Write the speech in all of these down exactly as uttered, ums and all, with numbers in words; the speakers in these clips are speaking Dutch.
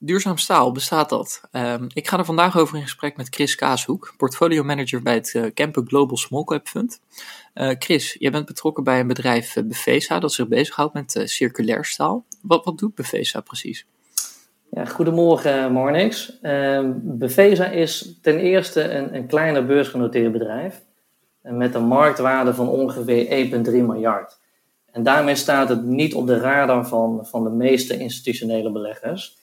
Duurzaam staal, bestaat dat? Uh, ik ga er vandaag over in gesprek met Chris Kaashoek, portfolio manager bij het uh, Kempen Global Small Cap Fund. Uh, Chris, jij bent betrokken bij een bedrijf uh, Befesa dat zich bezighoudt met uh, circulair staal. Wat, wat doet Befesa precies? Ja, goedemorgen, Marnix. Uh, Befesa is ten eerste een, een kleiner beursgenoteerd bedrijf met een marktwaarde van ongeveer één komma drie miljard. En daarmee staat het niet op de radar van, van de meeste institutionele beleggers.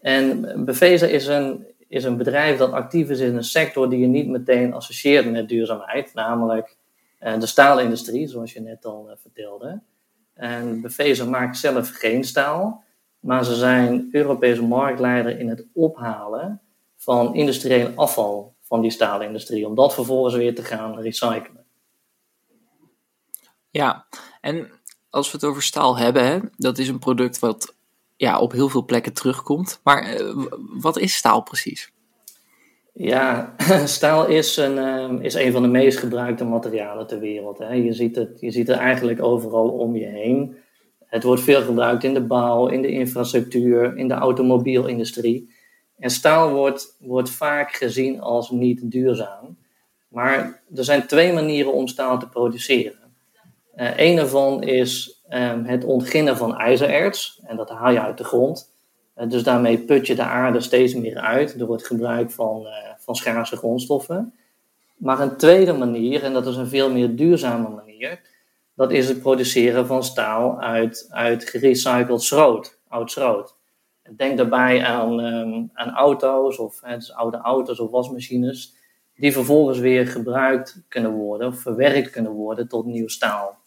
En Befesa is een, is een bedrijf dat actief is in een sector die je niet meteen associeert met duurzaamheid, namelijk uh, de staalindustrie, zoals je net al uh, vertelde. En Befesa maakt zelf geen staal, maar ze zijn Europese marktleider in het ophalen van industrieel afval van die staalindustrie, om dat vervolgens weer te gaan recyclen. Ja, en als we het over staal hebben, hè, dat is een product wat ja, op heel veel plekken terugkomt. Maar uh, wat is staal precies? Ja, staal is een, uh, is een van de meest gebruikte materialen ter wereld. Hè. Je ziet het, je ziet het eigenlijk overal om je heen. Het wordt veel gebruikt in de bouw, in de infrastructuur, in de automobielindustrie. En staal wordt, wordt vaak gezien als niet duurzaam. Maar er zijn twee manieren om staal te produceren. Uh, Eén daarvan is um, het ontginnen van ijzererts. En dat haal je uit de grond. Uh, dus daarmee put je de aarde steeds meer uit door het gebruik van, uh, van schaarse grondstoffen. Maar een tweede manier, en dat is een veel meer duurzame manier, dat is het produceren van staal uit, uit gerecycled schroot, oud schroot. Denk daarbij aan, um, aan auto's of hè, dus oude auto's of wasmachines, die vervolgens weer gebruikt kunnen worden of verwerkt kunnen worden tot nieuw staal.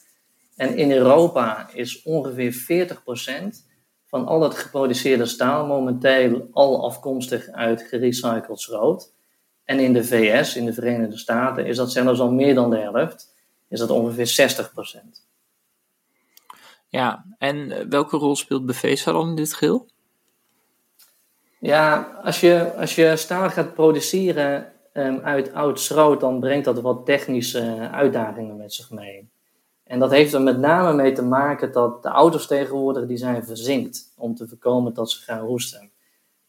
En in Europa is ongeveer veertig procent van al het geproduceerde staal momenteel al afkomstig uit gerecycled schroot. En in de V S, in de Verenigde Staten, is dat zelfs al meer dan de helft. Is dat ongeveer zestig procent. Ja, en welke rol speelt Befesa dan in dit geheel? Ja, als je, als je staal gaat produceren um, uit oud schroot, dan brengt dat wat technische uitdagingen met zich mee. En dat heeft er met name mee te maken dat de auto's tegenwoordig die zijn verzinkt om te voorkomen dat ze gaan roesten.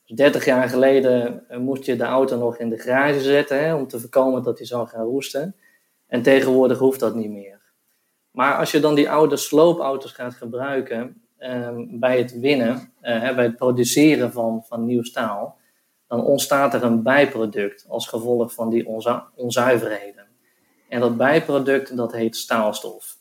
Dus dertig jaar geleden moest je de auto nog in de garage zetten hè, om te voorkomen dat die zou gaan roesten. En tegenwoordig hoeft dat niet meer. Maar als je dan die oude sloopauto's gaat gebruiken um, bij het winnen, uh, hè, bij het produceren van, van nieuw staal, dan ontstaat er een bijproduct als gevolg van die onzu- onzuiverheden. En dat bijproduct, dat heet staalstof.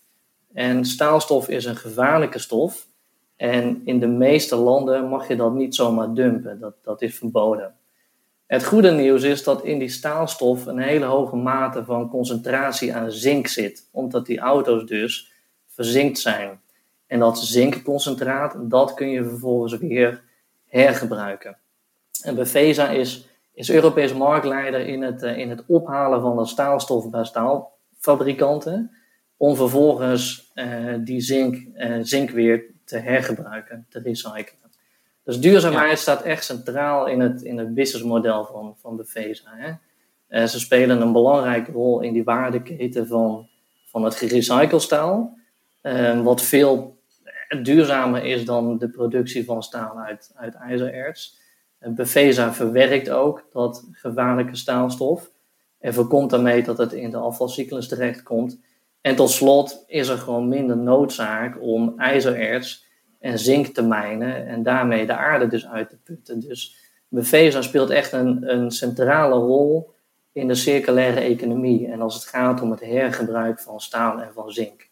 En staalstof is een gevaarlijke stof. En in de meeste landen mag je dat niet zomaar dumpen. Dat, dat is verboden. Het goede nieuws is dat in die staalstof een hele hoge mate van concentratie aan zink zit. Omdat die auto's dus verzinkt zijn. En dat zinkconcentraat, dat kun je vervolgens weer hergebruiken. En Befesa is, is Europees marktleider in het, in het ophalen van dat staalstof bij staalfabrikanten. Om vervolgens uh, die zink, uh, zink weer te hergebruiken, te recyclen. Dus duurzaamheid ja. staat echt centraal in het, in het businessmodel van, van Befesa. Hè? Uh, ze spelen een belangrijke rol in die waardeketen van, van het gerecycled staal. Uh, wat veel duurzamer is dan de productie van staal uit, uit ijzererts. Uh, Befesa verwerkt ook dat gevaarlijke staalstof. En voorkomt daarmee dat het in de afvalcyclus terechtkomt. En tot slot is er gewoon minder noodzaak om ijzererts en zink te mijnen en daarmee de aarde dus uit te putten. Dus Befesa speelt echt een, een centrale rol in de circulaire economie en als het gaat om het hergebruik van staal en van zink.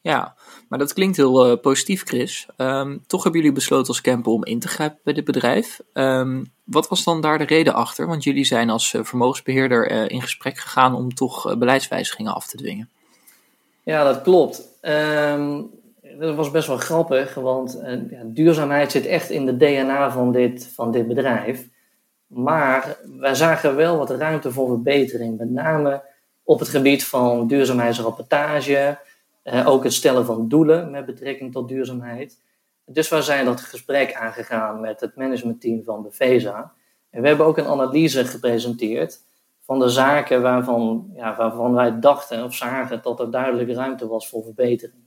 Ja, maar dat klinkt heel uh, positief, Chris. Um, toch hebben jullie besloten als Kempen om in te grijpen bij dit bedrijf. Um, wat was dan daar de reden achter? Want jullie zijn als uh, vermogensbeheerder uh, in gesprek gegaan om toch uh, beleidswijzigingen af te dwingen. Ja, dat klopt. Um, dat was best wel grappig, want uh, ja, duurzaamheid zit echt in de D N A van dit, van dit bedrijf. Maar wij zagen wel wat ruimte voor verbetering, met name op het gebied van duurzaamheidsrapportage. Uh, ook het stellen van doelen met betrekking tot duurzaamheid. Dus we zijn dat gesprek aangegaan met het managementteam van Befesa. En we hebben ook een analyse gepresenteerd van de zaken waarvan, ja, waarvan wij dachten of zagen dat er duidelijk ruimte was voor verbetering.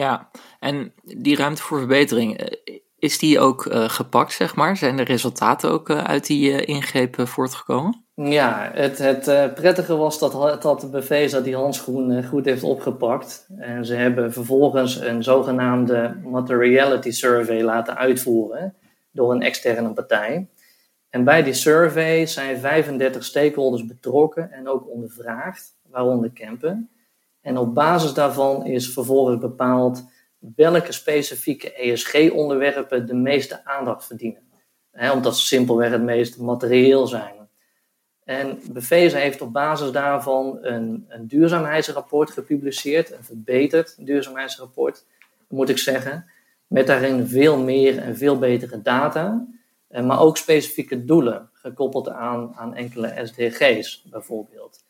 Ja, en die ruimte voor verbetering, is die ook uh, gepakt, zeg maar? Zijn de resultaten ook uh, uit die uh, ingreep uh, voortgekomen? Ja, het, het uh, prettige was dat, dat de Befesa die handschoen uh, goed heeft opgepakt. En ze hebben vervolgens een zogenaamde materiality survey laten uitvoeren door een externe partij. En bij die survey zijn vijfendertig stakeholders betrokken en ook ondervraagd, waaronder Kempen. En op basis daarvan is vervolgens bepaald welke specifieke E S G-onderwerpen de meeste aandacht verdienen. He, omdat ze simpelweg het meest materieel zijn. En Befesa heeft op basis daarvan een, een duurzaamheidsrapport gepubliceerd, een verbeterd duurzaamheidsrapport, moet ik zeggen, met daarin veel meer en veel betere data, maar ook specifieke doelen, gekoppeld aan, aan enkele S D G's bijvoorbeeld.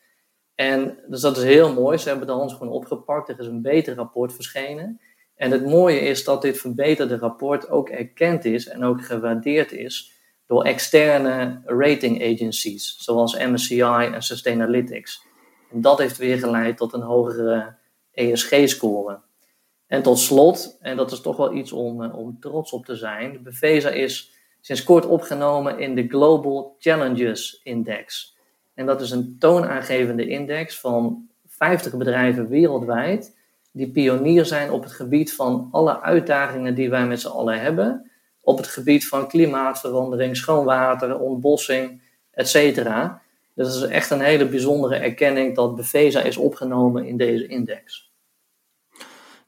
En dus dat is heel mooi, ze hebben de handschoen opgepakt, er is een beter rapport verschenen. En het mooie is dat dit verbeterde rapport ook erkend is en ook gewaardeerd is door externe rating agencies, zoals M S C I en Sustainalytics. En dat heeft weer geleid tot een hogere E S G-score. En tot slot, en dat is toch wel iets om, om trots op te zijn, de Befesa is sinds kort opgenomen in de Global Challenges Index. En dat is een toonaangevende index van vijftig bedrijven wereldwijd die pionier zijn op het gebied van alle uitdagingen die wij met z'n allen hebben, op het gebied van klimaatverandering, schoon water, ontbossing, et cetera. Dus dat is echt een hele bijzondere erkenning dat Befesa is opgenomen in deze index.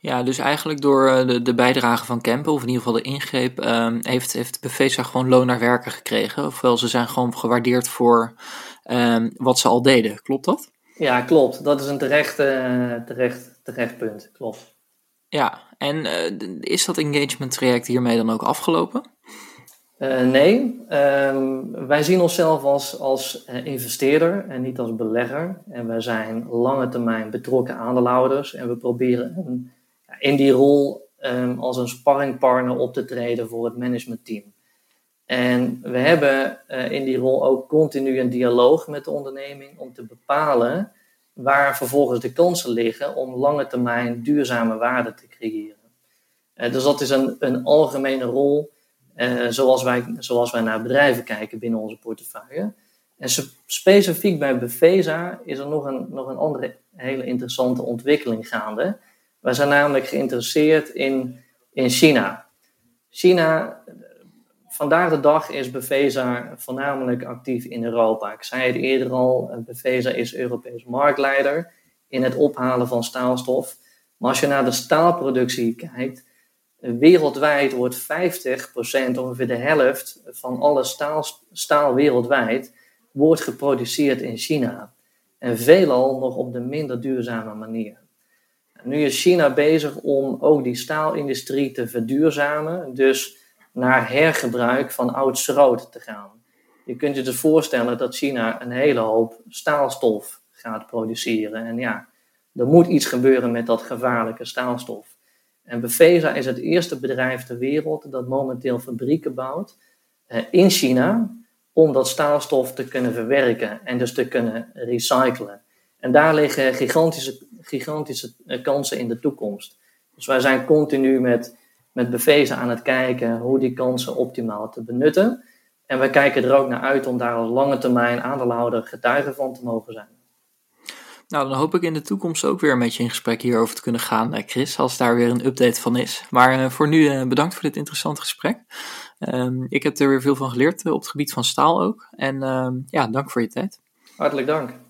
Ja, dus eigenlijk door de, de bijdrage van Kempen, of in ieder geval de ingreep, uh, heeft, heeft Befesa gewoon loon naar werken gekregen. Ofwel, ze zijn gewoon gewaardeerd voor uh, wat ze al deden. Klopt dat? Ja, klopt. Dat is een terecht, uh, terecht, terecht punt. Klopt. Ja, en uh, is dat engagement traject hiermee dan ook afgelopen? Uh, nee, um, wij zien onszelf als, als uh, investeerder en niet als belegger. En wij zijn lange termijn betrokken aandeelhouders. En we proberen um, in die rol um, als een sparringpartner op te treden voor het managementteam. En we hebben uh, in die rol ook continu een dialoog met de onderneming om te bepalen waar vervolgens de kansen liggen om lange termijn duurzame waarde te creëren. Uh, dus dat is een, een algemene rol uh, zoals wij, zoals wij naar bedrijven kijken binnen onze portefeuille. En sp- specifiek bij Befesa is er nog een, nog een andere hele interessante ontwikkeling gaande. Wij zijn namelijk geïnteresseerd in, in China. China, vandaag de dag is Befesa voornamelijk actief in Europa. Ik zei het eerder al, Befesa is Europees marktleider in het ophalen van staalstof. Maar als je naar de staalproductie kijkt, wereldwijd wordt vijftig procent, ongeveer de helft van alle staal, staal wereldwijd, wordt geproduceerd in China. En veelal nog op de minder duurzame manier. Nu is China bezig om ook die staalindustrie te verduurzamen, dus naar hergebruik van oud schroot te gaan. Je kunt je dus voorstellen dat China een hele hoop staalstof gaat produceren. En ja, er moet iets gebeuren met dat gevaarlijke staalstof. En Befesa is het eerste bedrijf ter wereld dat momenteel fabrieken bouwt in China om dat staalstof te kunnen verwerken en dus te kunnen recyclen. En daar liggen gigantische, gigantische kansen in de toekomst. Dus wij zijn continu met, met Befesa aan het kijken hoe die kansen optimaal te benutten. En wij kijken er ook naar uit om daar als lange termijn aandeelhouder getuige van te mogen zijn. Nou, dan hoop ik in de toekomst ook weer met je in gesprek hierover te kunnen gaan, Chris, als daar weer een update van is. Maar uh, voor nu uh, bedankt voor dit interessante gesprek. Um, ik heb er weer veel van geleerd uh, op het gebied van staal ook. En um, ja, dank voor je tijd. Hartelijk dank.